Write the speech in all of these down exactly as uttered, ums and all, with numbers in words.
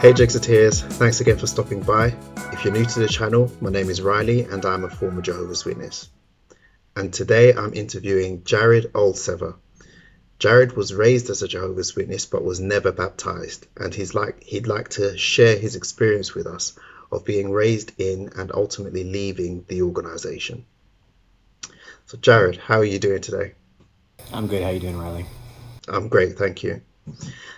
Hey Jigsateers, thanks again for stopping by. If you're new to the channel, my name is Riley and I'm a former Jehovah's Witness. And today I'm interviewing Jared Olsever. Jared was raised as a Jehovah's Witness but was never baptized, and he's like, he'd like to share his experience with us of being raised in and ultimately leaving the organization. So Jared, how are you doing today? I'm good. How are you doing, Riley? I'm great, thank you.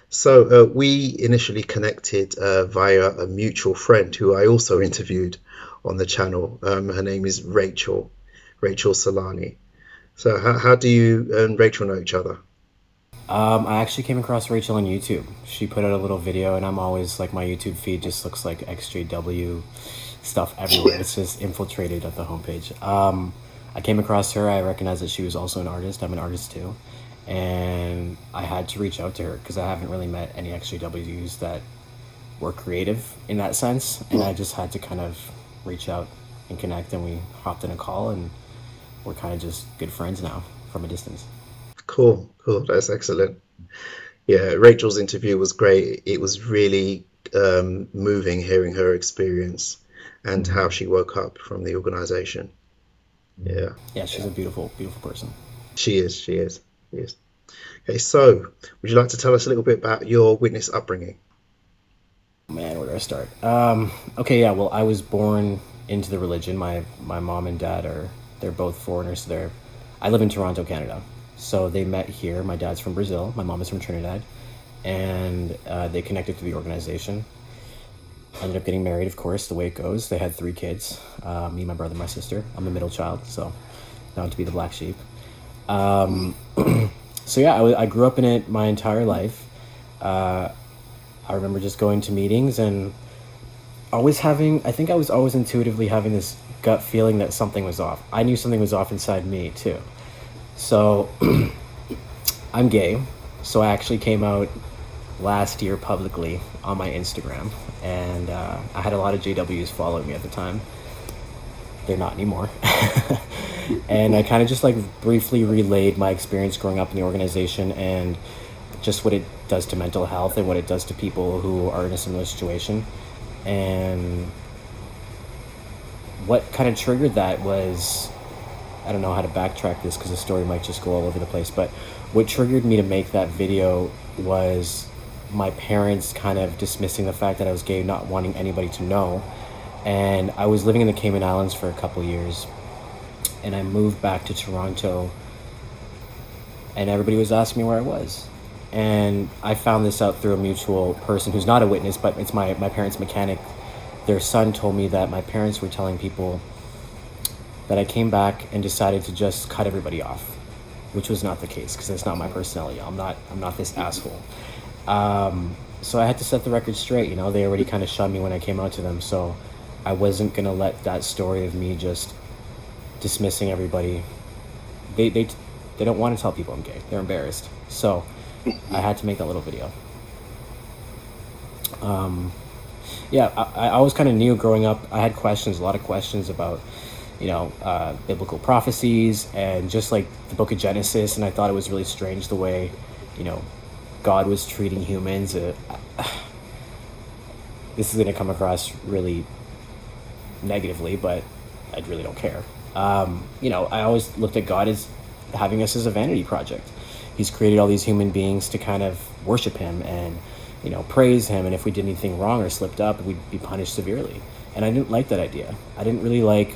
So uh, we initially connected uh, via a mutual friend who I also interviewed on the channel. Um, her name is Rachel, Rachel Solani. So how, how do you and Rachel know each other? Um, I actually came across Rachel on YouTube. She put out a little video, and I'm always like, my YouTube feed just looks like X J W stuff everywhere. It's just infiltrated at the homepage. Um, I came across her. I recognized that she was also an artist. I'm an artist too. And I had to reach out to her because I haven't really met any X J Ws that were creative in that sense. And I just had to kind of reach out and connect, and we hopped in a call, and we're kind of just good friends now from a distance. Cool, cool. That's excellent. Yeah, Rachel's interview was great. It was really um, moving hearing her experience and how she woke up from the organization. Yeah. Yeah, she's a beautiful, beautiful person. She is, she is. Yes. Okay, so would you like to tell us a little bit about your witness upbringing? Man, where do I start? Um, okay, yeah, well, I was born into the religion. My my mom and dad are, they're both foreigners. So they're, I live in Toronto, Canada. So they met here. My dad's from Brazil. My mom is from Trinidad. And uh, they connected to the organization. Ended up getting married, of course, the way it goes. They had three kids, uh, me, my brother, my sister. I'm the middle child, so known to be the black sheep. Um, so yeah, I, I grew up in it my entire life. Uh, I remember just going to meetings and always having, I think I was always intuitively having this gut feeling that something was off. I knew something was off inside me too. So I'm gay. So I actually came out last year publicly on my Instagram, and uh, I had a lot of J Ws following me at the time. They're not anymore. And I kind of just like briefly relayed my experience growing up in the organization and just what it does to mental health and what it does to people who are in a similar situation. And what kind of triggered that was, I don't know how to backtrack this because the story might just go all over the place, but what triggered me to make that video was my parents kind of dismissing the fact that I was gay, not wanting anybody to know. And I was living in the Cayman Islands for a couple years, and I moved back to Toronto, and everybody was asking me where I was. And I found this out through a mutual person who's not a witness, but it's my, my parents' mechanic. Their son told me that my parents were telling people that I came back and decided to just cut everybody off, which was not the case because that's not my personality. I'm not, I'm not this asshole. Um, so I had to set the record straight, you know, they already kind of shunned me when I came out to them. So I wasn't gonna let that story of me just dismissing everybody. They they they don't want to tell people I'm gay. They're embarrassed. So I had to make that little video. Um, yeah, I, I always kind of knew growing up. I had questions, a lot of questions about, you know, uh, biblical prophecies and just like the Book of Genesis. And I thought it was really strange the way, you know, God was treating humans. Uh, this is gonna come across really negatively, but I really don't care. Um, you know, I always looked at God as having us as a vanity project. He's created all these human beings to kind of worship him and, you know, praise him. And if we did anything wrong or slipped up, we'd be punished severely. And I didn't like that idea. I didn't really like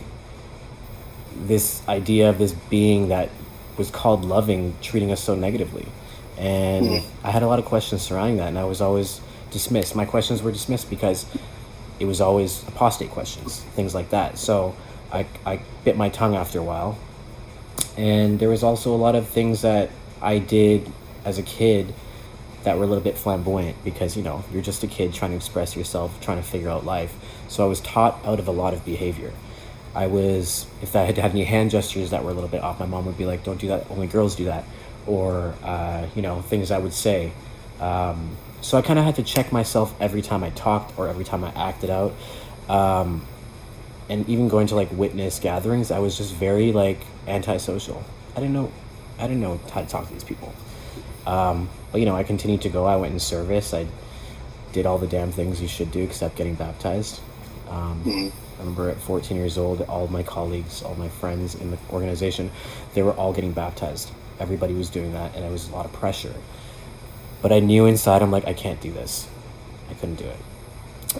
this idea of this being that was called loving, treating us so negatively. And yeah. I had a lot of questions surrounding that, and I was always dismissed. My questions were dismissed because it was always apostate questions, things like that. So I, I bit my tongue after a while, and there was also a lot of things that I did as a kid that were a little bit flamboyant because, you know, you're just a kid trying to express yourself, trying to figure out life. So I was taught out of a lot of behavior. I was, if I had had any hand gestures that were a little bit off, my mom would be like, don't do that, only girls do that, or uh, you know, things I would say. Um, so I kind of had to check myself every time I talked or every time I acted out. Um, And even going to like witness gatherings, I was just very like antisocial. I didn't know, I didn't know how to talk to these people. Um, but you know, I continued to go. I went in service. I did all the damn things you should do except getting baptized. Um, mm-hmm. I remember at fourteen years old, all my colleagues, all my friends in the organization, they were all getting baptized. Everybody was doing that, and it was a lot of pressure. But I knew inside, I'm like, I can't do this. I couldn't do it.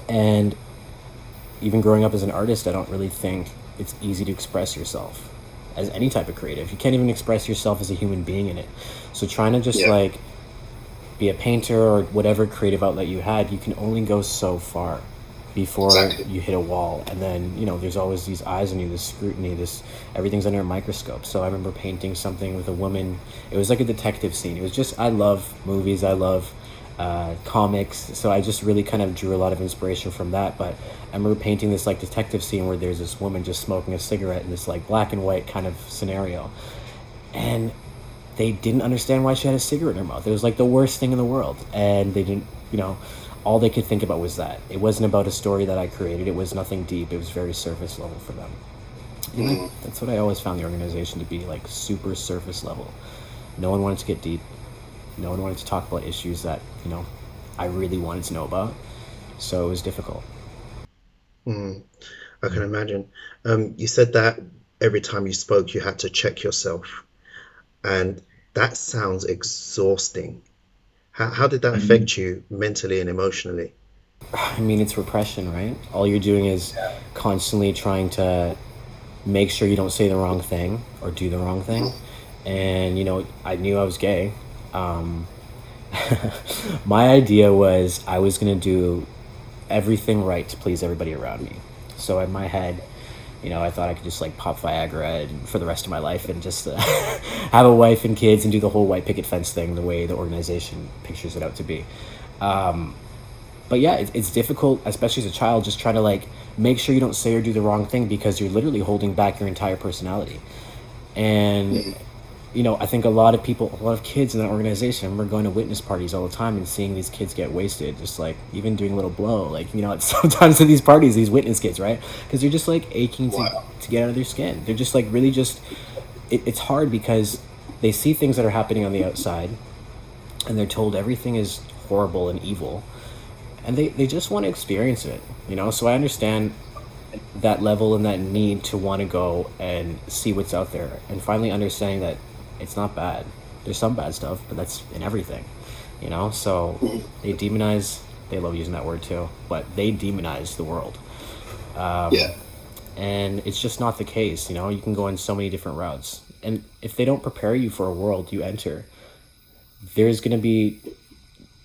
And even growing up as an artist, I don't really think it's easy to express yourself as any type of creative. You can't even express yourself as a human being in it. So trying to just, yeah. like, be a painter or whatever creative outlet you had, you can only go so far before exactly. you hit a wall. And then, you know, there's always these eyes on you, this scrutiny, this, everything's under a microscope. So I remember painting something with a woman. It was like a detective scene. It was just, I love movies. I love uh, comics. So I just really kind of drew a lot of inspiration from that. But I remember painting this like detective scene where there's this woman just smoking a cigarette in this like black and white kind of scenario. And they didn't understand why she had a cigarette in her mouth. It was like the worst thing in the world. And they didn't, you know, all they could think about was that. It wasn't about a story that I created. It was nothing deep. It was very surface level for them. And mm-hmm. I, that's what I always found the organization to be, like super surface level. No one wanted to get deep. No one wanted to talk about issues that, you know, I really wanted to know about. So it was difficult. Mm, I can imagine. Um, you said that every time you spoke, you had to check yourself. And that sounds exhausting. How, how did that affect you mentally and emotionally? I mean, it's repression, right? All you're doing is constantly trying to make sure you don't say the wrong thing or do the wrong thing. And, you know, I knew I was gay. Um, my idea was I was going to do everything right to please everybody around me. So in my head, you know, I thought I could just like pop Viagra and for the rest of my life and just uh, have a wife and kids and do the whole white picket fence thing the way the organization pictures it out to be. Um, but yeah, it, it's difficult, especially as a child, just trying to like make sure you don't say or do the wrong thing because you're literally holding back your entire personality. And, you know, I think a lot of people, a lot of kids in that organization, I remember going to witness parties all the time and seeing these kids get wasted, just like even doing a little blow, like, you know, it's sometimes at these parties, these witness kids, right? Because they're just like aching to, wow. to get out of their skin. They're just like really just, it, it's hard because they see things that are happening on the outside and they're told everything is horrible and evil and they, they just want to experience it, you know? So I understand that level and that need to want to go and see what's out there and finally understanding that it's not bad. There's some bad stuff, but that's in everything, you know? So they demonize, they love using that word too, but they demonize the world. Um, yeah. And it's just not the case, you know? You can go in so many different routes. And if they don't prepare you for a world you enter, there's going to be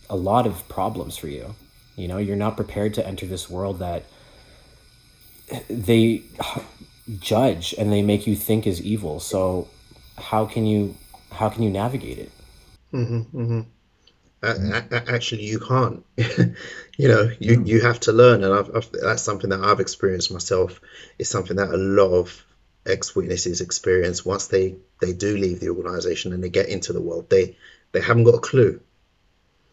a lot of problems for you. You know, you're not prepared to enter this world that they judge and they make you think is evil. So how can you how can you navigate it? Mm-hmm, mm-hmm. I, I, actually, you can't. you know, you, yeah. you have to learn, and I've, I've, that's something that I've experienced myself. It's something that a lot of ex-witnesses experience once they, they do leave the organisation and they get into the world. They they haven't got a clue.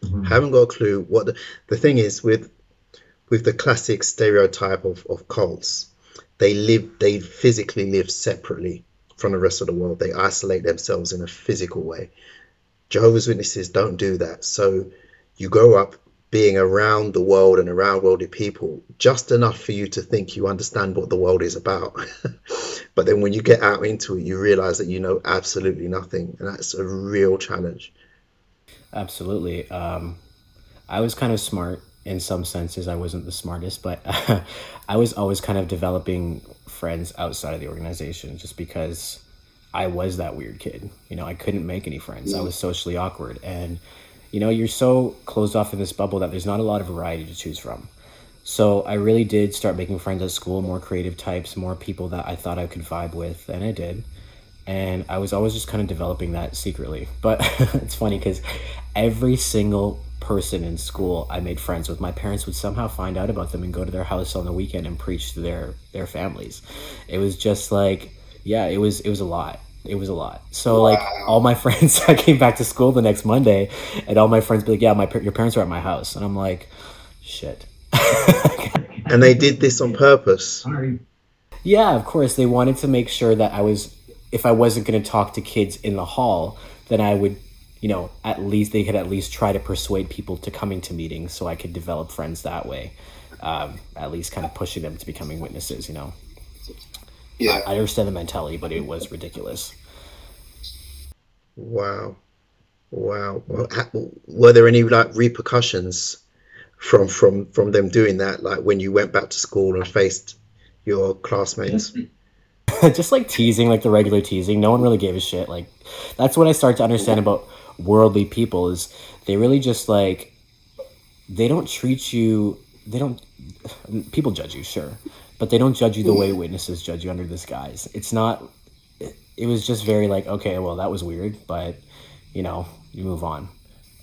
Mm-hmm. Haven't got a clue what the, the thing is with with the classic stereotype of, of cults. They live they physically live separately from the rest of the world. They isolate themselves in a physical way. Jehovah's Witnesses don't do that. So you grow up being around the world and around worldly people, just enough for you to think you understand what the world is about. But then when you get out into it, you realize that you know absolutely nothing. And that's a real challenge. Absolutely. Um, I was kind of smart in some senses. I wasn't the smartest, but uh, I was always kind of developing friends outside of the organization just because I was that weird kid. You know, I couldn't make any friends. Yeah. I was socially awkward. And, you know, you're so closed off in this bubble that there's not a lot of variety to choose from. So I really did start making friends at school, more creative types, more people that I thought I could vibe with, and I did. And I was always just kind of developing that secretly. But it's funny because every single person in school I made friends with, my parents would somehow find out about them and go to their house on the weekend and preach to their their families. It was just like, yeah, it was it was a lot. It was a lot. So wow. like all my friends, I came back to school the next Monday and all my friends be like, yeah, my your parents are at my house. And I'm like, shit. And they did this on purpose. Yeah, of course. They wanted to make sure that I was, if I wasn't going to talk to kids in the hall, then I would you know, at least they could at least try to persuade people to coming to meetings, so I could develop friends that way. Um, at least kind of pushing them to becoming witnesses, you know. Yeah, I, I understand the mentality, but it was ridiculous. Wow, wow. Were there any like repercussions from from from them doing that? Like when you went back to school and faced your classmates? Just like teasing, like the regular teasing. No one really gave a shit. Like that's when I start to understand about worldly people is they really just like they don't treat you. They don't. People judge you, sure, but they don't judge you the way witnesses judge you under this guise. It's not. It, it was just very like, okay, well, that was weird, but you know, you move on.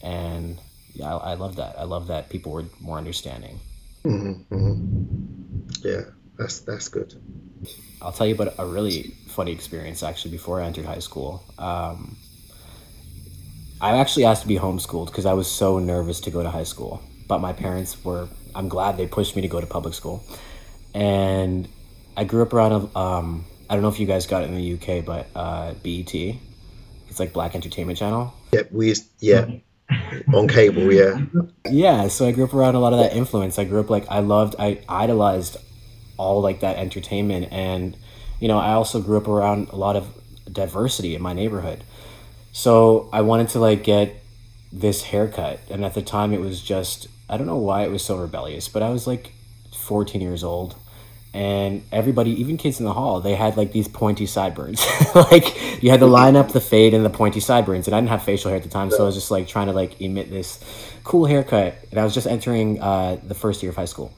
And yeah, I, I love that. I love that people were more understanding. Mm-hmm, mm-hmm. Yeah, that's that's good. I'll tell you about a really funny experience actually before I entered high school. Um, I actually asked to be homeschooled because I was so nervous to go to high school, but my parents were. I'm glad they pushed me to go to public school. And I grew up around, um, I don't know if you guys got it in the U K, but uh, B E T, it's like Black Entertainment Channel. Yep, we used, yeah, on cable, yeah. Yeah, so I grew up around a lot of that influence. I grew up like, I loved, I idolized all like that entertainment. And, you know, I also grew up around a lot of diversity in my neighborhood. So I wanted to like get this haircut. And at the time it was just, I don't know why it was so rebellious, but I was like fourteen years old. And everybody, even kids in the hall, they had like these pointy sideburns. Like you had to line up the fade and the pointy sideburns. And I didn't have facial hair at the time, so I was just like trying to like emit this cool haircut. And I was just entering uh, the first year of high school.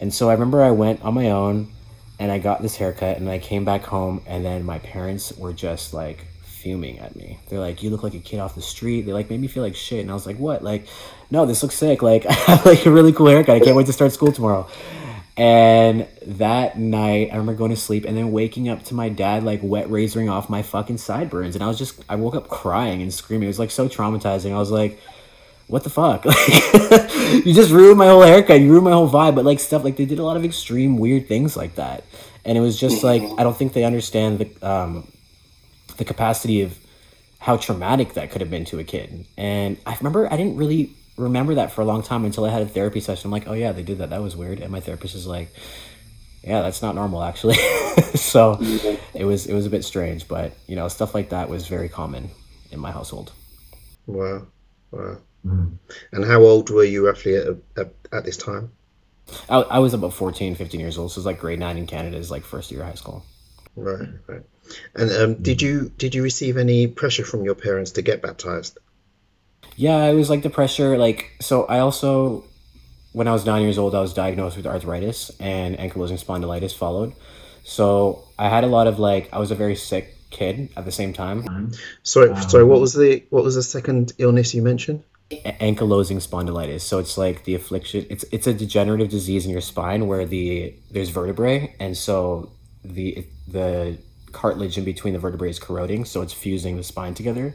And so I remember I went on my own and I got this haircut and I came back home and then my parents were just like fuming at me. They're like, you look like a kid off the street. They like made me feel like shit. And I was like, what? Like, no, this looks sick. Like I have like a really cool haircut. I can't wait to start school tomorrow. And that night, I remember going to sleep and then waking up to my dad, like wet razoring off my fucking sideburns. And I was just, I woke up crying and screaming. It was like so traumatizing. I was like, what the fuck? Like, you just ruined my whole haircut. You ruined my whole vibe. But like stuff, like they did a lot of extreme weird things like that. And it was just like, I don't think they understand the, um, the capacity of how traumatic that could have been to a kid. And I remember, I didn't really remember that for a long time until I had a therapy session. I'm like, oh yeah, they did that. That was weird. And my therapist is like, yeah, that's not normal actually. So it was, it was a bit strange, but you know, stuff like that was very common in my household. Wow. Wow. Mm-hmm. And how old were you roughly at, at, at this time? I, I was about fourteen, fifteen years old. So it's like grade nine in Canada is like first year of high school. Right. Right. And um, did you, did you receive any pressure from your parents to get baptized? Yeah, it was like the pressure, like, so I also, when I was nine years old, I was diagnosed with arthritis and ankylosing spondylitis followed. So I had a lot of like, I was a very sick kid at the same time. Sorry, um, sorry. What was the, what was the second illness you mentioned? Ankylosing spondylitis. So it's like the affliction, it's, it's a degenerative disease in your spine where the, there's vertebrae. And so the, the cartilage in between the vertebrae is corroding. So it's fusing the spine together.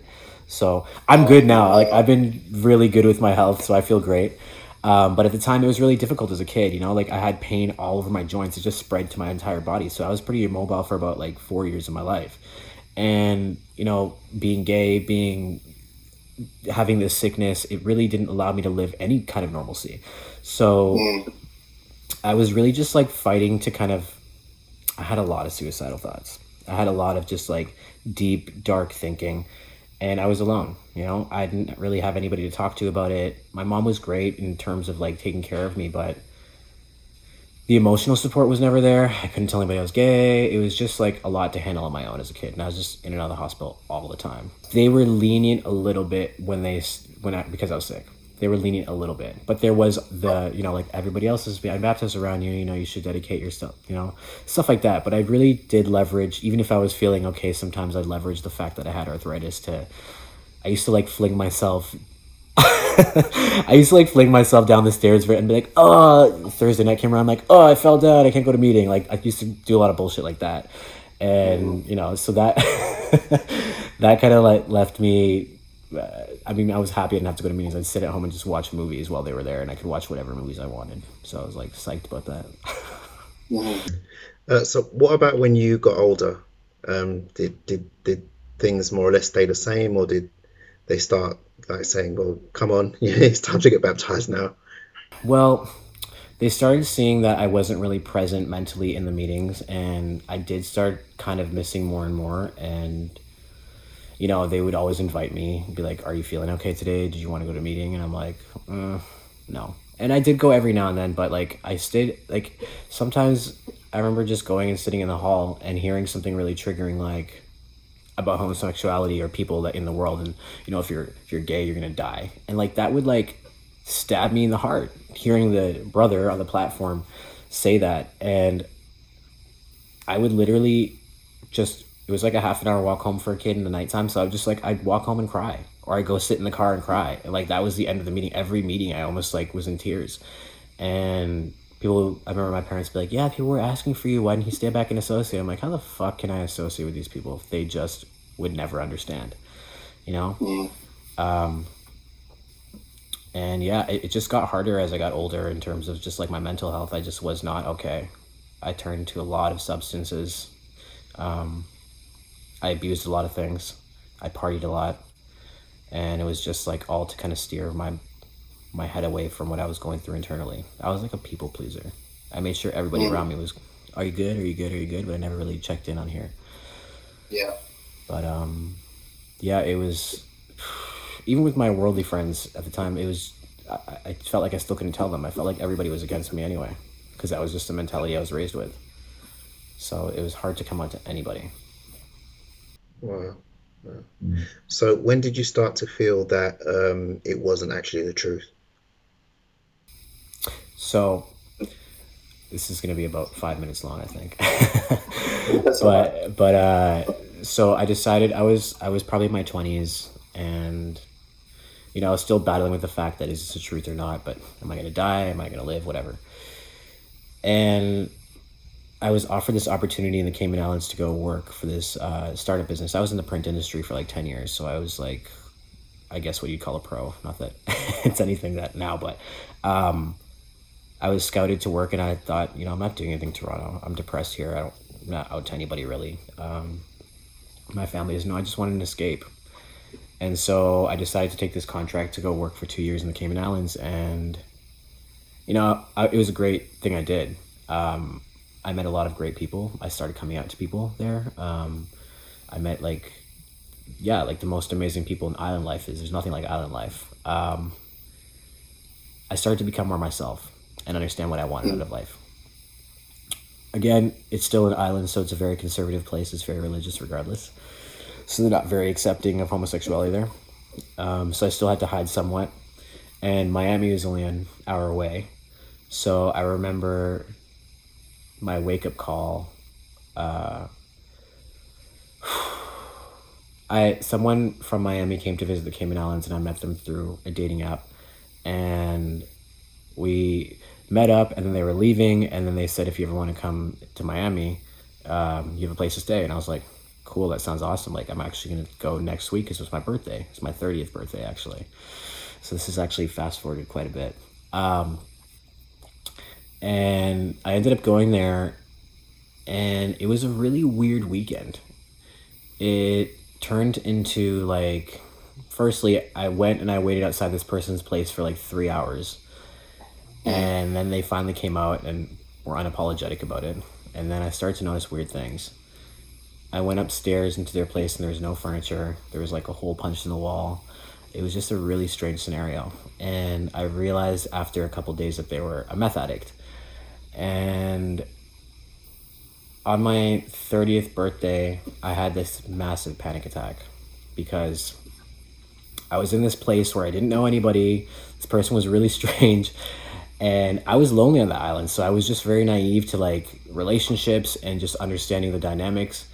So I'm good now. Like I've been really good with my health, so I feel great. Um, but at the time, it was really difficult as a kid. You know, like I had pain all over my joints. It just spread to my entire body. So I was pretty immobile for about like four years of my life. And you know, being gay, being having this sickness, it really didn't allow me to live any kind of normalcy. So I was really just like fighting to kind of. I had a lot of suicidal thoughts. I had a lot of just like deep, dark thinking. And I was alone, you know, I didn't really have anybody to talk to about it. My mom was great in terms of like taking care of me, but the emotional support was never there. I couldn't tell anybody I was gay. It was just like a lot to handle on my own as a kid. And I was just in and out of the hospital all the time. They were lenient a little bit when they, when I, because I was sick, they were lenient a little bit, but there was the, you know, like everybody else is being baptized around you, you know, you should dedicate yourself, you know, stuff like that. But I really did leverage, even if I was feeling okay, sometimes I'd leverage the fact that I had arthritis to, I used to like fling myself, I used to like fling myself down the stairs and be like, oh, Thursday night came around, I'm like, oh, I fell down, I can't go to meeting. Like I used to do a lot of bullshit like that. And, you know, so that, that kind of like left me, Uh, I mean, I was happy I didn't have to go to meetings. I'd sit at home and just watch movies while they were there, and I could watch whatever movies I wanted. So I was like psyched about that. uh, so what about when you got older? Um, did, did did things more or less stay the same, or did they start like saying, well, come on, it's time to get baptized now? Well, they started seeing that I wasn't really present mentally in the meetings, and I did start kind of missing more and more. And, you know, they would always invite me, be like, are you feeling okay today? Did you want to go to a meeting? And I'm like, uh, no. And I did go every now and then, but like I stayed, like sometimes I remember just going and sitting in the hall and hearing something really triggering, like about homosexuality or people that in the world. And, you know, if you're, if you're gay, you're going to die. And like, that would like stab me in the heart, hearing the brother on the platform say that. And I would literally just, it was like a half an hour walk home for a kid in the nighttime. So I was just like, I'd walk home and cry, or I'd go sit in the car and cry. And like, that was the end of the meeting. Every meeting I almost like was in tears. And people, I remember my parents be like, yeah, people were asking for you. Why didn't you stay back and associate? I'm like, how the fuck can I associate with these people if they just would never understand, you know? Yeah. Um, and yeah, it, it just got harder as I got older in terms of just like my mental health. I just was not okay. I turned to a lot of substances. Um, I abused a lot of things. I partied a lot. And it was just like all to kind of steer my my head away from what I was going through internally. I was like a people pleaser. I made sure everybody mm. around me was, are you good? Are you good? Are you good? But I never really checked in on here. Yeah. But um, yeah, it was, even with my worldly friends at the time, it was, I, I felt like I still couldn't tell them. I felt like everybody was against me anyway, because that was just the mentality I was raised with. So it was hard to come out to anybody. Wow. Wow. So when did you start to feel that um, it wasn't actually the truth? So this is going to be about five minutes long, I think. but but uh, so I decided I was I was probably in my twenties, and you know I was still battling with the fact that is this the truth or not? But am I going to die? Am I going to live? Whatever. And I was offered this opportunity in the Cayman Islands to go work for this uh, startup business. I was in the print industry for like ten years. So I was like, I guess what you'd call a pro. Not that it's anything that now, but um, I was scouted to work, and I thought, you know, I'm not doing anything in Toronto. I'm depressed here. I don't, I'm not out to anybody really. Um, my family doesn't know. I just wanted an escape. And so I decided to take this contract to go work for two years in the Cayman Islands. And, you know, I, it was a great thing I did. Um, I met a lot of great people. I started coming out to people there. Um, I met like, yeah, like the most amazing people in island life. Is there's nothing like island life. Um, I started to become more myself and understand what I wanted out of life. Again, it's still an island, so it's a very conservative place. It's very religious regardless. So they're not very accepting of homosexuality there. Um, so I still had to hide somewhat. And Miami was only an hour away. So I remember my wake-up call, uh, I someone from Miami came to visit the Cayman Islands, and I met them through a dating app, and we met up, and then they were leaving, and then they said, if you ever want to come to Miami, um, you have a place to stay. And I was like, cool, that sounds awesome. Like, I'm actually going to go next week because it's my birthday. It's my thirtieth birthday, actually. So this is actually fast-forwarded quite a bit. Um, And I ended up going there, and it was a really weird weekend. It turned into like, firstly, I went and I waited outside this person's place for like three hours. And then they finally came out and were unapologetic about it. And then I started to notice weird things. I went upstairs into their place, and there was no furniture. There was like a hole punched in the wall. It was just a really strange scenario. And I realized after a couple days that they were a meth addict. And on my thirtieth birthday, I had this massive panic attack because I was in this place where I didn't know anybody. This person was really strange, and I was lonely on the island. So I was just very naive to like relationships and just understanding the dynamics.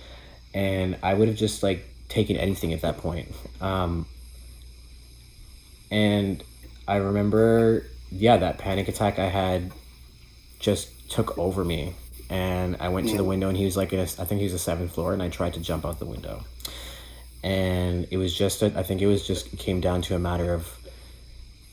And I would have just like taken anything at that point. Um, and I remember, yeah, that panic attack I had just took over me, and I went to the window, and he was like in a, I think he was a seventh floor, and I tried to jump out the window, and it was just a, I think it was just it came down to a matter of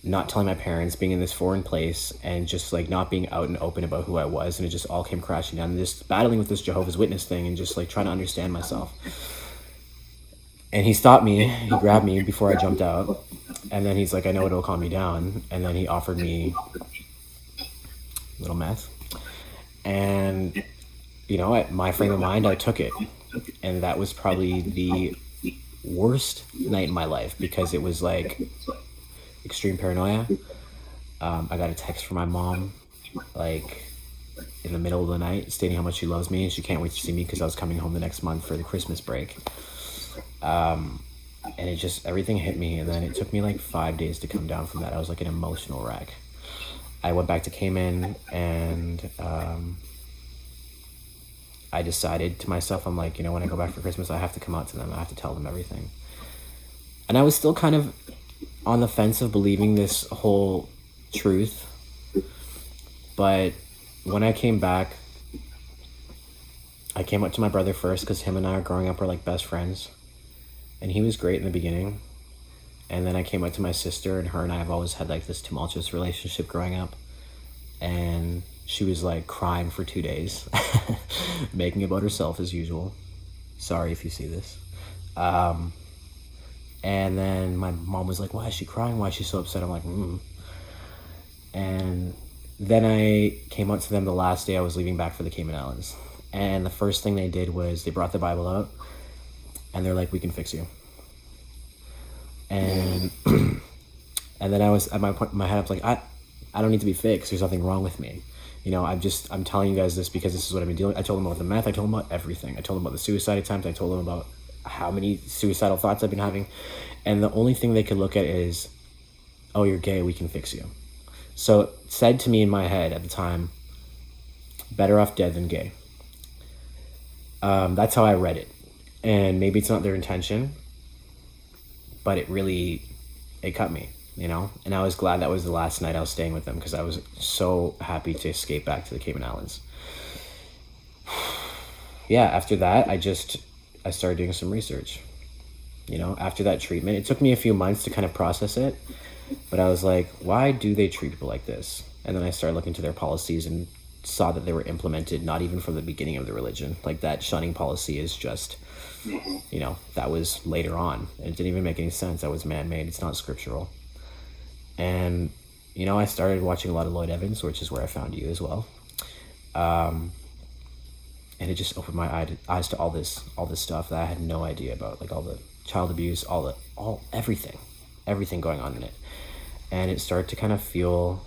not telling my parents, being in this foreign place, and just like not being out and open about who I was, and it just all came crashing down. And just battling with this Jehovah's Witness thing, and just like trying to understand myself. And he stopped me, he grabbed me before I jumped out. And then he's like, I know it'll calm you down. And then he offered me a little meth. And, you know, at my frame of mind, I took it. And that was probably the worst night in my life because it was like extreme paranoia. Um, I got a text from my mom, like in the middle of the night, stating how much she loves me and she can't wait to see me because I was coming home the next month for the Christmas break. Um, and it just, everything hit me. And then it took me like five days to come down from that. I was like an emotional wreck. I went back to Cayman and um, I decided to myself, I'm like, you know, when I go back for Christmas, I have to come out to them. I have to tell them everything. And I was still kind of on the fence of believing this whole truth. But when I came back, I came up to my brother first because him and I are growing up, we're like best friends. And he was great in the beginning. And then I came up to my sister, and her and I have always had like this tumultuous relationship growing up. And she was like crying for two days, making about herself as usual. Sorry if you see this. Um, and then my mom was like, why is she crying? Why is she so upset? I'm like, mm. And then I came up to them the last day I was leaving back for the Cayman Islands. And the first thing they did was they brought the Bible out and they're like, we can fix you. And and then I was at my point, my head up like, I, I don't need to be fixed. There's nothing wrong with me. You know, I'm just, I'm telling you guys this because this is what I've been dealing with. I told them about the meth. I told them about everything. I told them about the suicide attempts. I told them about how many suicidal thoughts I've been having. And the only thing they could look at is, oh, you're gay. We can fix you. So it said to me in my head at the time, better off dead than gay. Um, that's how I read it. And maybe it's not their intention, but it really, it cut me, you know? And I was glad that was the last night I was staying with them because I was so happy to escape back to the Cayman Islands. Yeah, after that, I just, I started doing some research, you know, after that treatment. It took me a few months to kind of process it, but I was like, why do they treat people like this? And then I started looking into their policies and saw that they were implemented not even from the beginning of the religion. Like that shunning policy is just, you know, that was later on. And it didn't even make any sense. That was man-made. It's not scriptural. And, you know, I started watching a lot of Lloyd Evans, which is where I found you as well. Um, and it just opened my eye to, eyes to all this, all this stuff that I had no idea about, like all the child abuse, all the, all, everything, everything going on in it. And it started to kind of fuel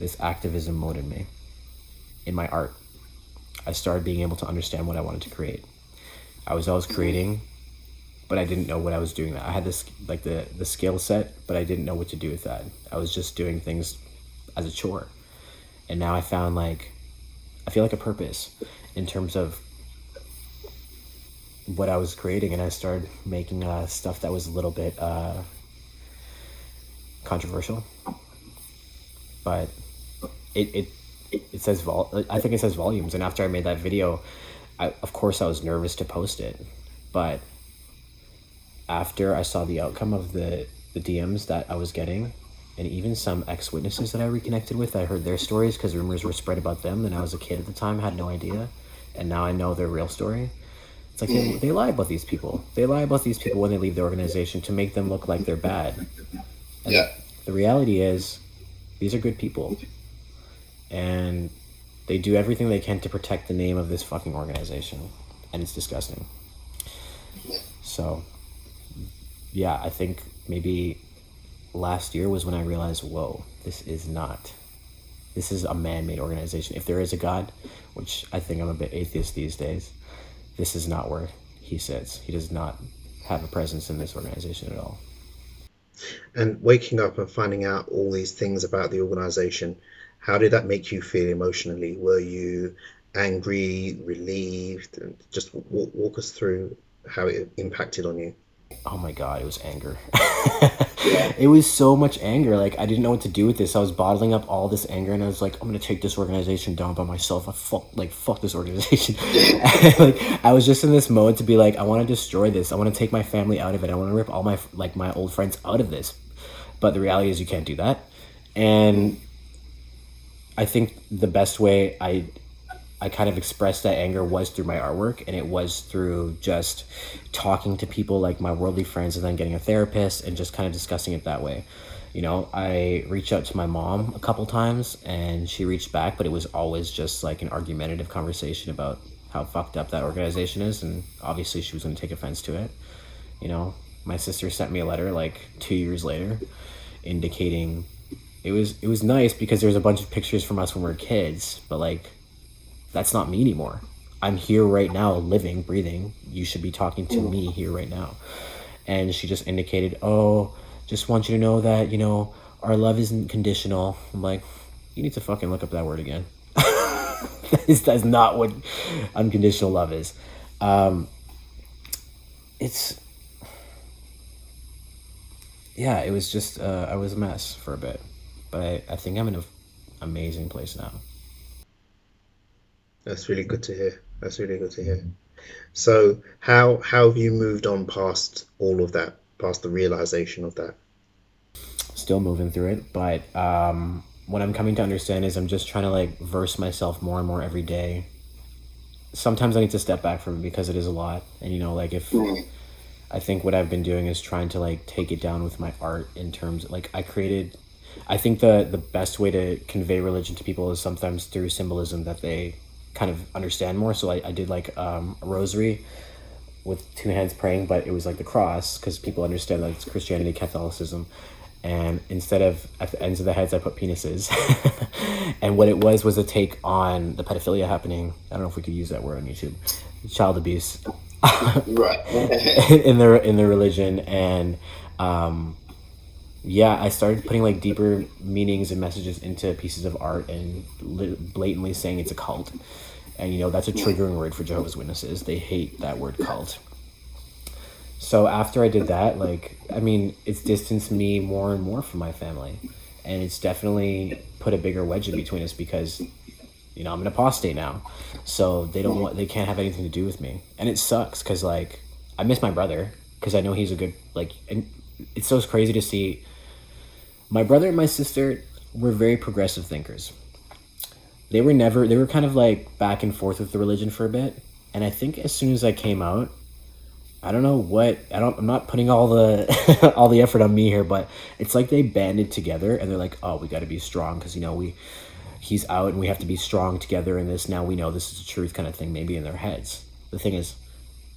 this activism mode in me, in my art. I started being able to understand what I wanted to create. I was always creating, but I didn't know what I was doing. I had this like the, the skill set, but I didn't know what to do with that. I was just doing things as a chore. And now I found like, I feel like a purpose in terms of what I was creating. And I started making uh, stuff that was a little bit uh, controversial, but it, it, it says, vol- I think it says volumes. And after I made that video, I, of course I was nervous to post it, but after I saw the outcome of the, the D Ms that I was getting, and even some ex-witnesses that I reconnected with, I heard their stories because rumors were spread about them. And I was a kid at the time, had no idea. And now I know their real story. It's like, they, they lie about these people. They lie about these people when they leave the organization to make them look like they're bad. And yeah. The reality is these are good people. And they do everything they can to protect the name of this fucking organization. And it's disgusting. So, yeah, I think maybe last year was when I realized, whoa, this is not, this is a man-made organization. If there is a God, which I think I'm a bit atheist these days, this is not where he sits. He does not have a presence in this organization at all. And waking up and finding out all these things about the organization, how did that make you feel emotionally? Were you angry, relieved? And just walk, walk us through how it impacted on you. Oh my God, it was anger. It was so much anger. Like, I didn't know what to do with this. I was bottling up all this anger, and I was like, I'm going to take this organization down by myself. I fuck, like, fuck this organization. Like, I was just in this mode to be like, I want to destroy this. I want to take my family out of it. I want to rip all my, like, my old friends out of this. But the reality is you can't do that. And I think the best way I I kind of expressed that anger was through my artwork, and it was through just talking to people like my worldly friends and then getting a therapist and just kind of discussing it that way. You know, I reached out to my mom a couple times and she reached back, but it was always just like an argumentative conversation about how fucked up that organization is, and obviously she was going to take offense to it. You know, my sister sent me a letter like two years later indicating it was it was nice because there was a bunch of pictures from us when we were kids, but like, that's not me anymore. I'm here right now, living, breathing. You should be talking to me here right now. And she just indicated, oh, just want you to know that, you know, our love isn't conditional. I'm like, you need to fucking look up that word again. That's, that's not what unconditional love is. Um, it's, yeah, it was just, uh, I was a mess for a bit, but I, I think I'm in an amazing place now. That's really good to hear. That's really good to hear. So how how have you moved on past all of that, past the realization of that? Still moving through it, but um, what I'm coming to understand is I'm just trying to like verse myself more and more every day. Sometimes I need to step back from it because it is a lot. And you know, like if mm. I think what I've been doing is trying to like take it down with my art in terms of, like I created, I think the, the best way to convey religion to people is sometimes through symbolism that they kind of understand more. So I, I did like um, a rosary with two hands praying, but it was like the cross because people understand that it's Christianity, Catholicism. And instead of at the ends of the heads, I put penises. And what it was was a take on the pedophilia happening. I don't know if we could use that word on YouTube. Child abuse. Right. in their in their religion. And um, yeah, I started putting like deeper meanings and messages into pieces of art and li- blatantly saying it's a cult. And, you know, that's a triggering word for Jehovah's Witnesses. They hate that word cult. So after I did that, like, I mean, it's distanced me more and more from my family. And it's definitely put a bigger wedge in between us because, you know, I'm an apostate now. So they don't want, they can't have anything to do with me. And it sucks because, like, I miss my brother because I know he's a good, like, and it's so crazy to see. My brother and my sister were very progressive thinkers. They were never, they were kind of like back and forth with the religion for a bit. And I think as soon as I came out, I don't know what, I don't, I'm not putting all the, all the effort on me here, but it's like they banded together and they're like, oh, we got to be strong because, you know, we, he's out and we have to be strong together in this. Now we know this is the truth kind of thing, maybe in their heads. The thing is,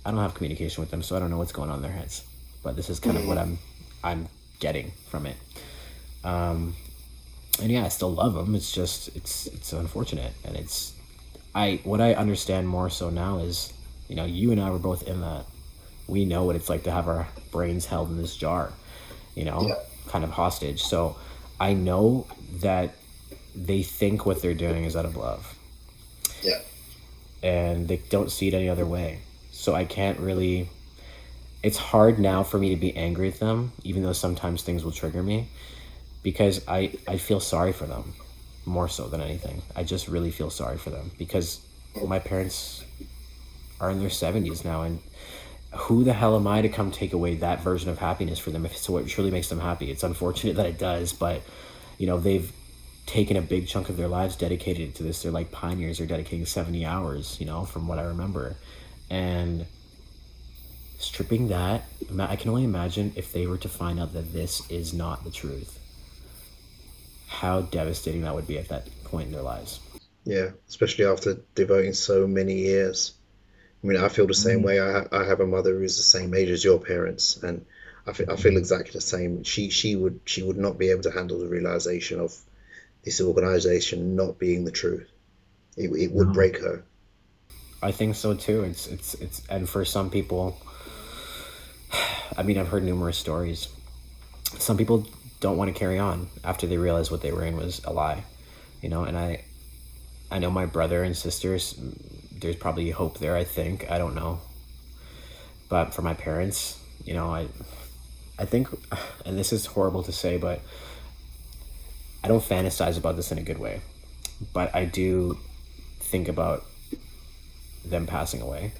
I don't have communication with them, so I don't know what's going on in their heads, but this is kind of what I'm, I'm getting from it. Um, and yeah, I still love them. It's just, it's, it's unfortunate. And it's, I, what I understand more so now is, you know, you and I were both in that. We know what it's like to have our brains held in this jar, you know, yeah. kind of hostage. So I know that they think what they're doing is out of love. Yeah. And they don't see it any other way. So I can't really, it's hard now for me to be angry at them, even though sometimes things will trigger me. Because I, I feel sorry for them more so than anything. I just really feel sorry for them because my parents are in their seventies now, and who the hell am I to come take away that version of happiness for them if it's what truly makes them happy? It's unfortunate that it does, but you know, they've taken a big chunk of their lives dedicated to this. They're like pioneers. They're dedicating seventy hours, you know, from what I remember. And stripping that, I can only imagine if they were to find out that this is not the truth, how devastating that would be at that point in their lives. Yeah, especially after devoting so many years. I mean, I feel the same mm-hmm. way. I, I have a mother who's the same age as your parents, and I feel, I feel exactly the same. She she would she would not be able to handle the realization of this organization not being the truth. It it would no. break her. I think so too. It's it's it's and for some people, I mean, I've heard numerous stories. Some people don't want to carry on after they realize what they were in was a lie, you know. And I, I know my brother and sisters, there's probably hope there. I think, I don't know, but for my parents, you know, I, I think, and this is horrible to say, but I don't fantasize about this in a good way, but I do think about them passing away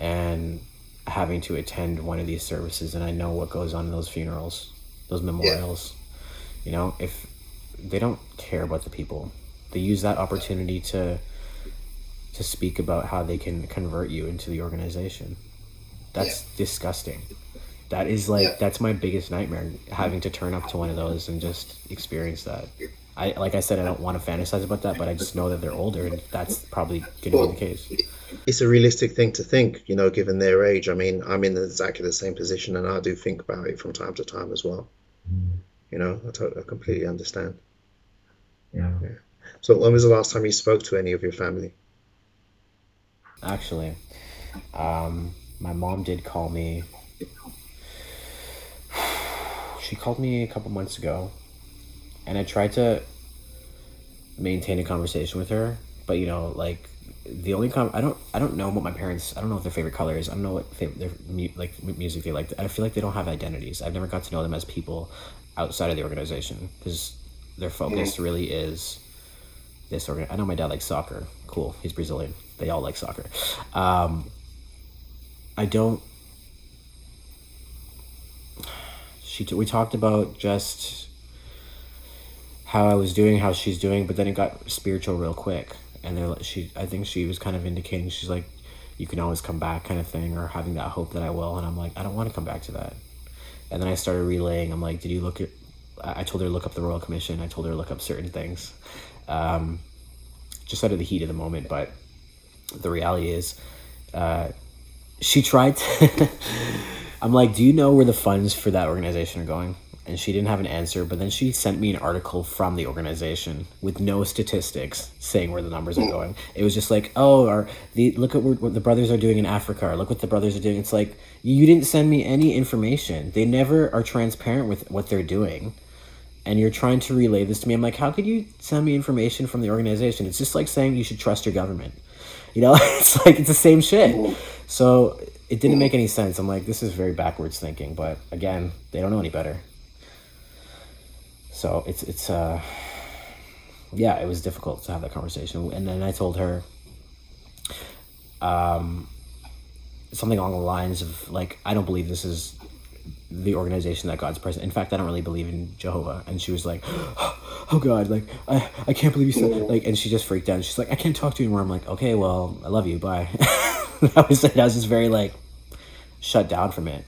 and having to attend one of these services. And I know what goes on in those funerals, those memorials, yeah. You know, if they don't care about the people, they use that opportunity to to speak about how they can convert you into the organization. That's yeah. disgusting. That is like, yeah. that's my biggest nightmare, having to turn up to one of those and just experience that. I Like I said, I don't want to fantasize about that, but I just know that they're older, and that's probably going to be the case. It's a realistic thing to think, you know, given their age. I mean, I'm in exactly the same position, and I do think about it from time to time as well. You know, I, totally, I completely understand. Yeah. yeah. So when was the last time you spoke to any of your family? Actually, um, my mom did call me. She called me a couple months ago, and I tried to maintain a conversation with her, but you know, like the only com- I don't I don't know what my parents I don't know what their favorite color is. I don't know what fav- their mu- like music they like. I feel like they don't have identities. I've never got to know them as people outside of the organization, because their focus really is this organ- I know my dad likes soccer. Cool, he's Brazilian. They all like soccer. Um, I don't. She t- we talked about just how I was doing, how she's doing, but then it got spiritual real quick. And they're like, she, I think she was kind of indicating, she's like, you can always come back kind of thing, or having that hope that I will. And I'm like, I don't want to come back to that. And then I started relaying. I'm like, did you look at, I told her to look up the Royal Commission. I told her to look up certain things, um, just out of the heat of the moment. But the reality is, uh, she tried to, I'm like, do you know where the funds for that organization are going? And she didn't have an answer, but then she sent me an article from the organization with no statistics saying where the numbers are going. It was just like, oh, or the, look at what the brothers are doing in Africa, or look what the brothers are doing. It's like, you didn't send me any information. They never are transparent with what they're doing. And you're trying to relay this to me. I'm like, how could you send me information from the organization? It's just like saying you should trust your government. You know, it's like, it's the same shit. So it didn't make any sense. I'm like, this is very backwards thinking, but again, they don't know any better. So it's, it's uh, yeah, it was difficult to have that conversation. And then I told her um, something along the lines of, like, I don't believe this is the organization that God's present. In fact, I don't really believe in Jehovah. And she was like, oh, oh God, like, I, I can't believe you said, like, and she just freaked out. She's like, I can't talk to you anymore. I'm like, okay, well, I love you, bye. That was it. I was just very, like, shut down from it.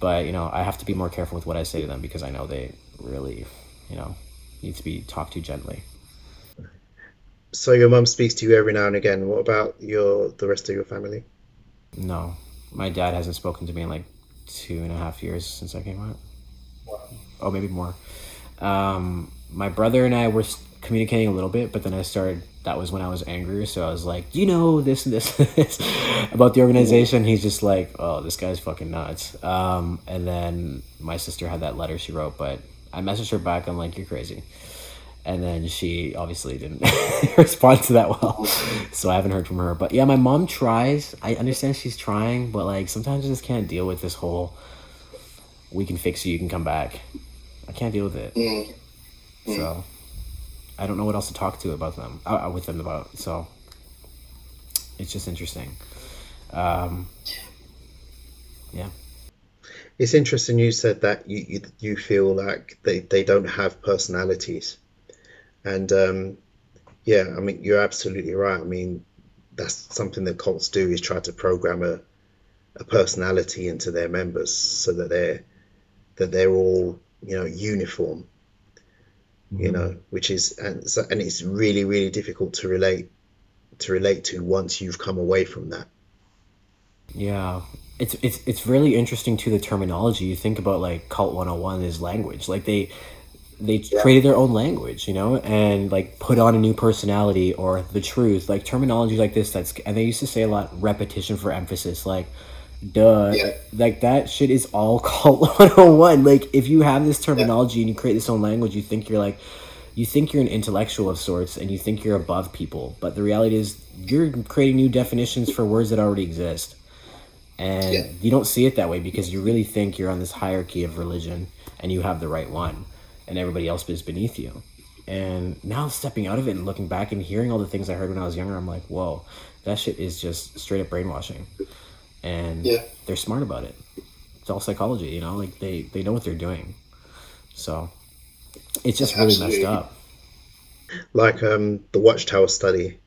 But, you know, I have to be more careful with what I say to them, because I know they really, you know, need to be talked to gently. So your mum speaks to you every now and again. What about your the rest of your family? No. My dad hasn't spoken to me in like two and a half years since I came out. Wow. Oh, maybe more. Um, my brother and I were communicating a little bit, but then I started, that was when I was angrier. So I was like, you know, this and this and this about the organization. He's just like, oh, this guy's fucking nuts. Um, and then my sister had that letter she wrote, but I messaged her back. I'm like, you're crazy. And then she obviously didn't respond to that well. So I haven't heard from her. But yeah, my mom tries. I understand she's trying, but like sometimes I just can't deal with this whole, we can fix you, you can come back. I can't deal with it. Mm. Mm. So I don't know what else to talk to about them, uh, with them about. So it's just interesting. Um, yeah. It's interesting you said that you you, you feel like they, they don't have personalities. And um, yeah, I mean, you're absolutely right. I mean, that's something that cults do, is try to program a, a personality into their members so that they're, that they're all, you know, uniform, mm-hmm. you know, which is, and, so, and it's really, really difficult to relate, to relate to once you've come away from that. Yeah. It's it's it's really interesting too, the terminology. You think about like Cult one oh one is language. Like they they yeah. created their own language, you know, and like put on a new personality or the truth. Like terminology like this, that's, and they used to say a lot, repetition for emphasis, like duh. Yeah. Like that shit is all Cult one oh one. Like if you have this terminology yeah. and you create this own language, you think you're like you think you're an intellectual of sorts and you think you're above people. But the reality is you're creating new definitions for words that already exist. And yeah. you don't see it that way, because you really think you're on this hierarchy of religion and you have the right one and everybody else is beneath you. And now stepping out of it and looking back and hearing all the things I heard when I was younger, I'm like, whoa, that shit is just straight up brainwashing. And yeah. they're smart about it. It's all psychology, you know, like they, they know what they're doing. So it's just yeah, really absolutely. messed up. Like um, the Watchtower study,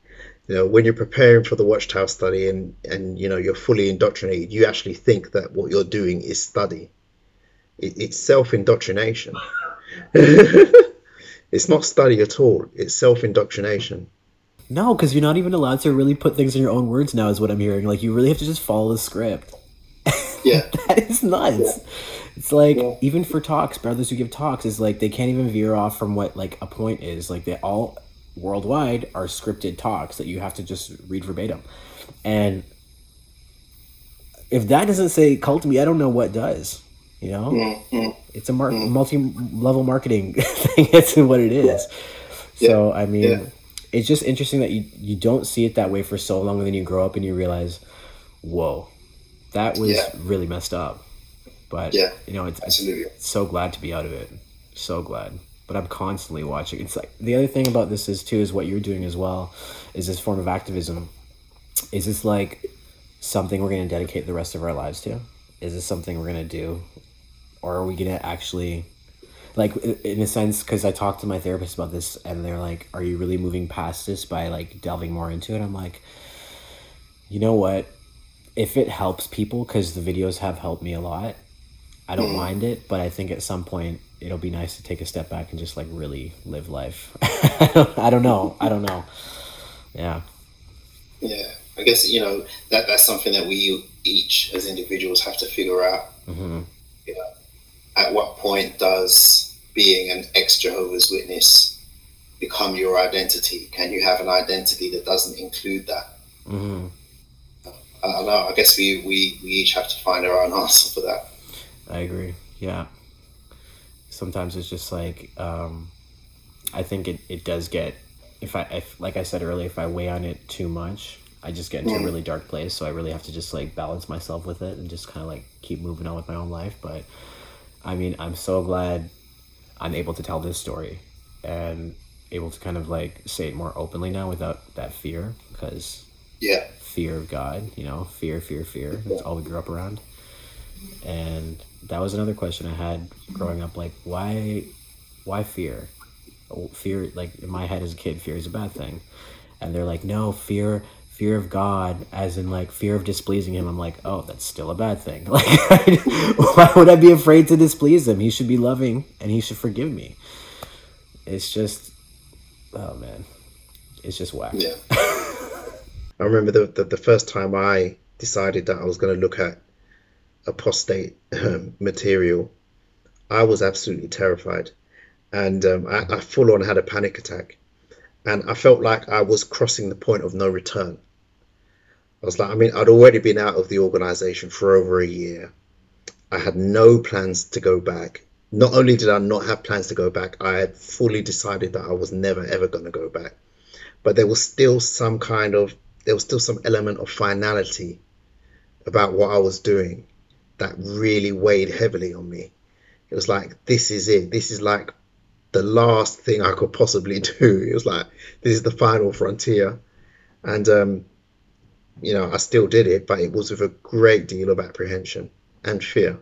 you know, when you're preparing for the Watchtower study and, and, you know, you're fully indoctrinated, you actually think that what you're doing is study. It, it's self-indoctrination. It's not study at all. It's self-indoctrination. No, because you're not even allowed to really put things in your own words now, is what I'm hearing. Like, you really have to just follow the script. Yeah. That is nuts. Yeah. It's like, yeah. Even for talks, brothers who give talks, is like, they can't even veer off from what, like, a point is. Like, they all worldwide are scripted talks that you have to just read verbatim. And if that doesn't say cult to me, I don't know what does. You know, mm-hmm. It's a mar- mm-hmm. multi-level marketing thing. That's what it is. Yeah. So, yeah. I mean, yeah. It's just interesting that you, you don't see it that way for so long, and then you grow up and you realize, whoa, that was yeah. really messed up. But, yeah. you know, it's, it's so glad to be out of it. So glad. But I'm constantly watching. It's like, the other thing about this is, too, is what you're doing as well, is this form of activism. Is this like something we're going to dedicate the rest of our lives to? Is this something we're going to do? Or are we going to actually, like, in a sense, because I talked to my therapist about this, and they're like, are you really moving past this by, like, delving more into it? I'm like, you know what? If it helps people, because the videos have helped me a lot, I don't mm. mind it, but I think at some point it'll be nice to take a step back and just, like, really live life. I, don't, I don't know. I don't know. Yeah. Yeah. I guess, you know, that that's something that we each as individuals have to figure out. Mm-hmm. You know, at what point does being an ex-Jehovah's Witness become your identity? Can you have an identity that doesn't include that? Mm-hmm. I don't know. I guess we, we, we each have to find our own answer for that. I agree. Yeah. Sometimes it's just like, um, I think it, it does get, if I, if, like I said earlier, if I weigh on it too much, I just get into mm. a really dark place. So I really have to just, like, balance myself with it and just kind of, like, keep moving on with my own life. But I mean, I'm so glad I'm able to tell this story and able to kind of, like, say it more openly now without that fear, because yeah, fear of God, you know, fear, fear, fear. That's all we grew up around. And that was another question I had growing up, like, why, why fear? Fear, like, in my head as a kid, fear is a bad thing. And they're like, no, fear, fear of God, as in, like, fear of displeasing him. I'm like, oh, that's still a bad thing. Like, why would I be afraid to displease him? He should be loving and he should forgive me. It's just, oh man, it's just whack. Yeah. I remember the, the, the first time I decided that I was going to look at apostate um, material, I was absolutely terrified, and um, I, I full on had a panic attack, and I felt like I was crossing the point of no return. I was like, I mean, I'd already been out of the organization for over a year. I had no plans to go back. Not only did I not have plans to go back, I had fully decided that I was never ever going to go back. But there was still some kind of, there was still some element of finality about what I was doing that really weighed heavily on me. It was like, this is it. This is like the last thing I could possibly do. It was like, this is the final frontier. And, um, you know, I still did it, but it was with a great deal of apprehension and fear.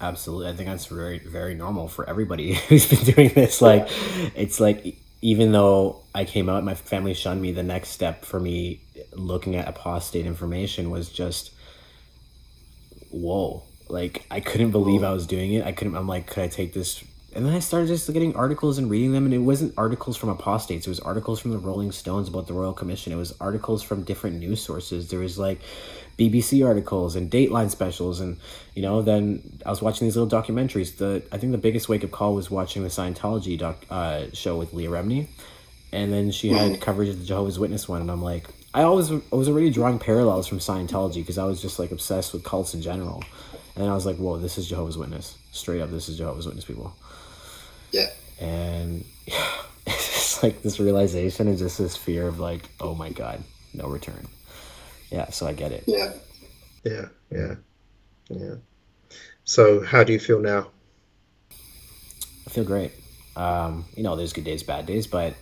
Absolutely. I think that's very, very normal for everybody who's been doing this. Like, it's like, even though I came out, my family shunned me, the next step for me looking at apostate information was just, whoa, like, I couldn't believe I was doing it. I couldn't, I'm like, could I take this? And then I started just getting articles and reading them, and it wasn't articles from apostates. It was articles from the Rolling Stones about the Royal Commission. It was articles from different news sources. There was, like, B B C articles and Dateline specials, and, you know, then I was watching these little documentaries. The I think the biggest wake-up call was watching the Scientology doc, uh, show with Leah Remini, and then she had coverage of the Jehovah's Witness one, and I'm like, I always I was already drawing parallels from Scientology because I was just, like, obsessed with cults in general. And then I was like, whoa, this is Jehovah's Witness. Straight up, this is Jehovah's Witness people. Yeah. And yeah, it's just like this realization and just this fear of, like, oh my God, no return. Yeah, so I get it. Yeah. Yeah, yeah, yeah. So how do you feel now? I feel great. Um, you know, there's good days, bad days, but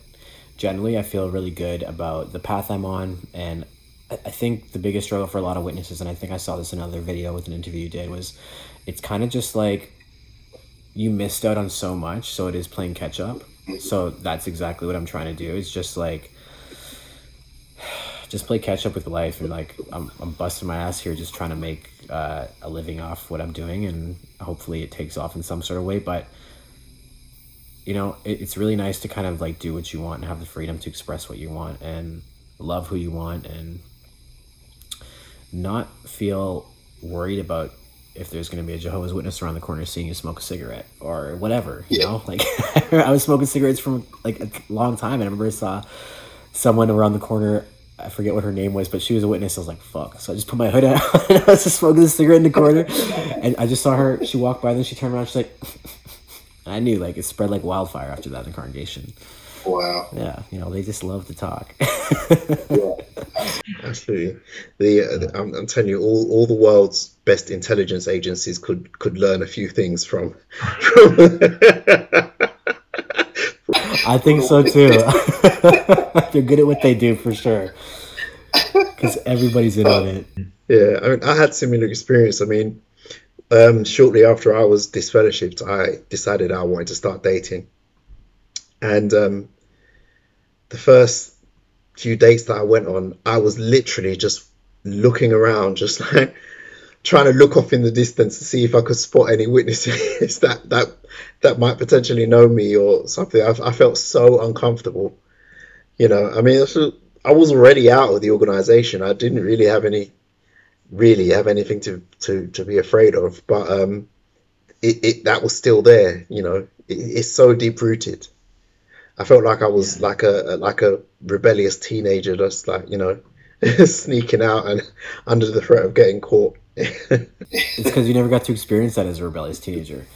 generally, I feel really good about the path I'm on. And I think the biggest struggle for a lot of witnesses, and I think I saw this in another video with an interview you did, was it's kind of just like you missed out on so much, so it is playing catch up. So that's exactly what I'm trying to do. It's just like just play catch up with life, and like I'm I'm busting my ass here just trying to make uh, a living off what I'm doing, and hopefully it takes off in some sort of way. But you know, it, it's really nice to kind of like do what you want and have the freedom to express what you want and love who you want and not feel worried about if there's going to be a Jehovah's Witness around the corner seeing you smoke a cigarette or whatever, you yeah. know, like I was smoking cigarettes from like a long time. And I remember I saw someone around the corner, I forget what her name was, but she was a witness. I was like, fuck. So I just put my hood out and I was just smoking a cigarette in the corner. And I just saw her, she walked by, then she turned around, she's like, and I knew like it spread like wildfire after that in the congregation. Wow. Yeah, you know, they just love to talk. Yeah, absolutely. The, uh, the I'm, I'm telling you, all, all the world's best intelligence agencies could, could learn a few things from. from I think so too. They're good at what they do for sure, because everybody's in on it. Yeah, I mean, I had similar experience. I mean, um, shortly after I was disfellowshipped, I decided I wanted to start dating. And um, the first few dates that I went on, I was literally just looking around, just like trying to look off in the distance to see if I could spot any witnesses that, that that might potentially know me or something. I, I felt so uncomfortable. You know, I mean, I was already out of the organization. I didn't really have any, really have anything to, to, to be afraid of. But um, it, it that was still there. You know, it, it's so deep rooted. I felt like I was yeah. like a like a rebellious teenager, just like, you know, sneaking out and under the threat of getting caught. It's because you never got to experience that as a rebellious teenager.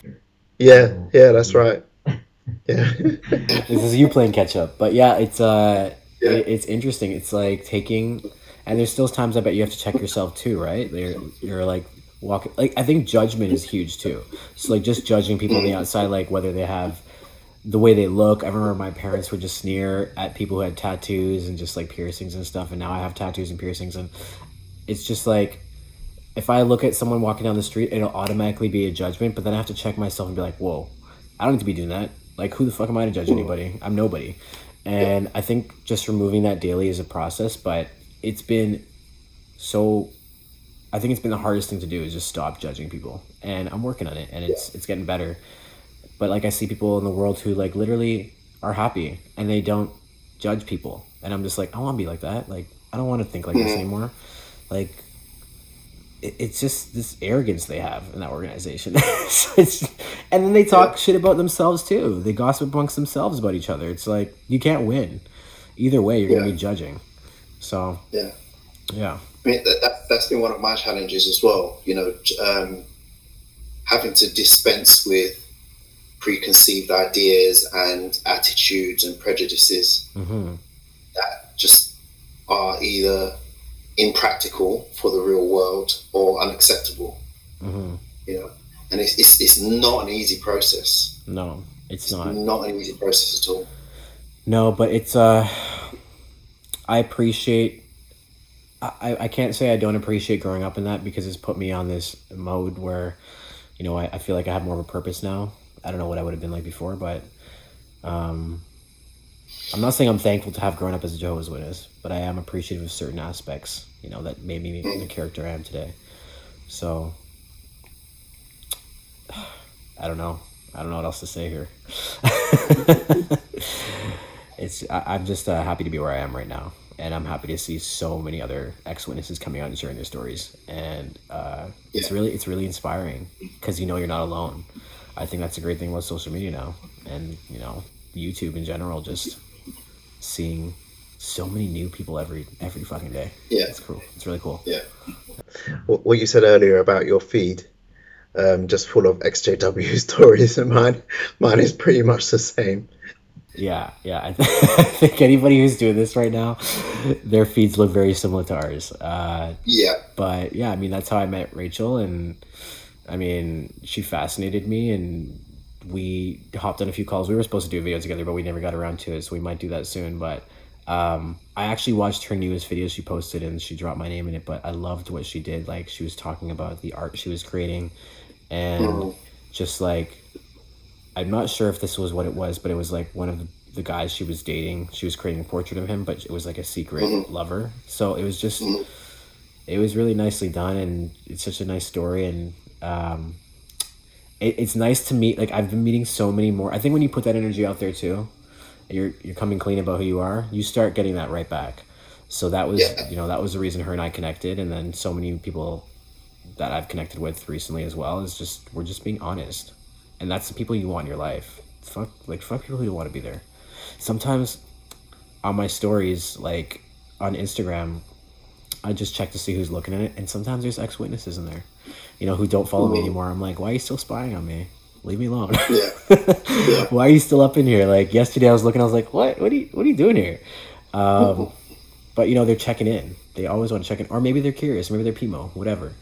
Yeah, yeah, that's right. Yeah, this is you playing catch up. But yeah, it's uh, yeah. It, it's interesting. It's like taking, and there's still times I bet you have to check yourself too, right? You're, you're like walking. Like I think judgment is huge too. So like just judging people on the outside, like whether they have. The way they look. I remember my parents would just sneer at people who had tattoos and just like piercings and stuff. And now I have tattoos and piercings, and it's just like, if I look at someone walking down the street, it'll automatically be a judgment. But then I have to check myself and be like, whoa, I don't need to be doing that. Like, who the fuck am I to judge anybody? I'm nobody. And I think just removing that daily is a process, but it's been so, I think it's been the hardest thing to do is just stop judging people, and I'm working on it, and it's, it's getting better. But like I see people in the world who like literally are happy and they don't judge people. And I'm just like, I want to be like that. Like, I don't want to think like this anymore. Like, it, it's just this arrogance they have in that organization. It's, and then they talk yeah. shit about themselves too. They gossip amongst themselves about each other. It's like, you can't win. Either way, you're yeah. going to be judging. So, yeah. Yeah. I mean, that, that, that's been one of my challenges as well. You know, um, having to dispense with preconceived ideas and attitudes and prejudices mm-hmm. that just are either impractical for the real world or unacceptable. Mm-hmm. You know, and it's, it's it's not an easy process. No, it's, it's not. Not an easy process at all. No, but it's. Uh, I appreciate. I I can't say I don't appreciate growing up in that, because it's put me on this mode where, you know, I, I feel like I have more of a purpose now. I don't know what I would have been like before, but um, I'm not saying I'm thankful to have grown up as a Jehovah's Witness, but I am appreciative of certain aspects, you know, that made me the character I am today. So, I don't know. I don't know what else to say here. It's I, I'm just uh, happy to be where I am right now, and I'm happy to see so many other ex-witnesses coming out and sharing their stories, and uh, yeah. it's really it's really inspiring, because you know you're not alone. I think that's a great thing about social media now, and you know, YouTube in general. Just seeing so many new people every every fucking day. Yeah, it's cool. It's really cool. Yeah. What you said earlier about your feed, um, just full of X J W stories, and mine, mine is pretty much the same. Yeah, yeah. I, th- I think anybody who's doing this right now, their feeds look very similar to ours. Uh, yeah. But yeah, I mean, that's how I met Rachel, and. I mean, she fascinated me, and we hopped on a few calls. We were supposed to do a video together, but we never got around to it, so we might do that soon. But um, I actually watched her newest video she posted, and she dropped my name in it, but I loved what she did. Like, she was talking about the art she was creating, and just, like, I'm not sure if this was what it was, but it was, like, one of the the guy she was dating, she was creating a portrait of him, but it was like a secret mm-hmm. lover. So it was just, mm-hmm. it was really nicely done, and it's such a nice story. And um, it, it's nice to meet, like, I've been meeting so many more. I think when you put that energy out there too, you're you're coming clean about who you are, you start getting that right back. So that was, yeah. you know, that was the reason her and I connected. And then so many people that I've connected with recently as well is just, we're just being honest. And that's the people you want in your life. Fuck, like, fuck people who don't want to be there. Sometimes on my stories, like on Instagram, I just check to see who's looking at it. And sometimes there's ex-witnesses in there, you know, who don't follow mm-hmm. me anymore. I'm like, why are you still spying on me? Leave me alone. Yeah. Yeah. Why are you still up in here? Like yesterday I was looking, I was like, what, what are you, what are you doing here? Um, but you know, they're checking in. They always want to check in, or maybe they're curious. Maybe they're P M O, whatever.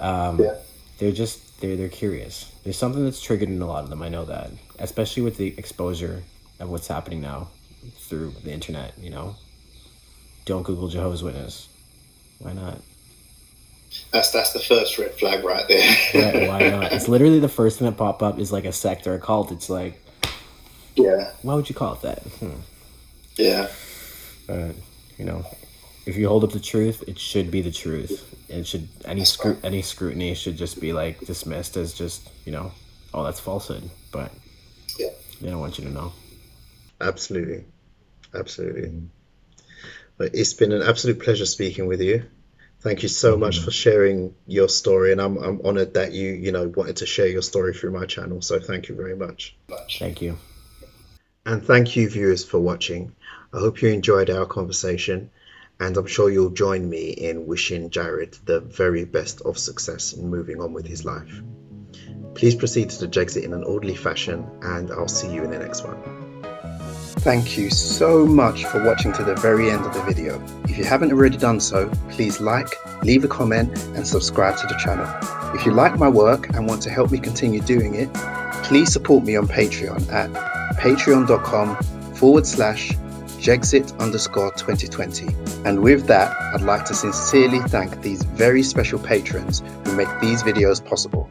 Um, yeah. They're just, they're, they're curious. There's something that's triggered in a lot of them. I know that, especially with the exposure of what's happening now through the internet, you know, don't Google Jehovah's Witness. Why not? That's, that's the first red flag right there. Right, why not? It's literally the first thing that pop up is like a sect or a cult. It's like, yeah, why would you call it that? Hmm. Yeah. Uh, you know, if you hold up the truth, it should be the truth. It should, any scru- any scrutiny should just be like dismissed as just, you know, oh, that's falsehood, but yeah, they don't want you to know. Absolutely. Absolutely. But it's been an absolute pleasure speaking with you. Thank you so much for sharing your story, and I'm I'm honoured that you you know wanted to share your story through my channel. So thank you very much. Thank you, and thank you viewers for watching. I hope you enjoyed our conversation, and I'm sure you'll join me in wishing Jared the very best of success in moving on with his life. Please proceed to the Jexit in an orderly fashion, and I'll see you in the next one. Thank you so much for watching to the very end of the video. If you haven't already done so, please like, leave a comment, and subscribe to the channel. If you like my work and want to help me continue doing it, please support me on Patreon at patreon.com forward slash Jexit underscore 2020. And with that, I'd like to sincerely thank these very special patrons who make these videos possible.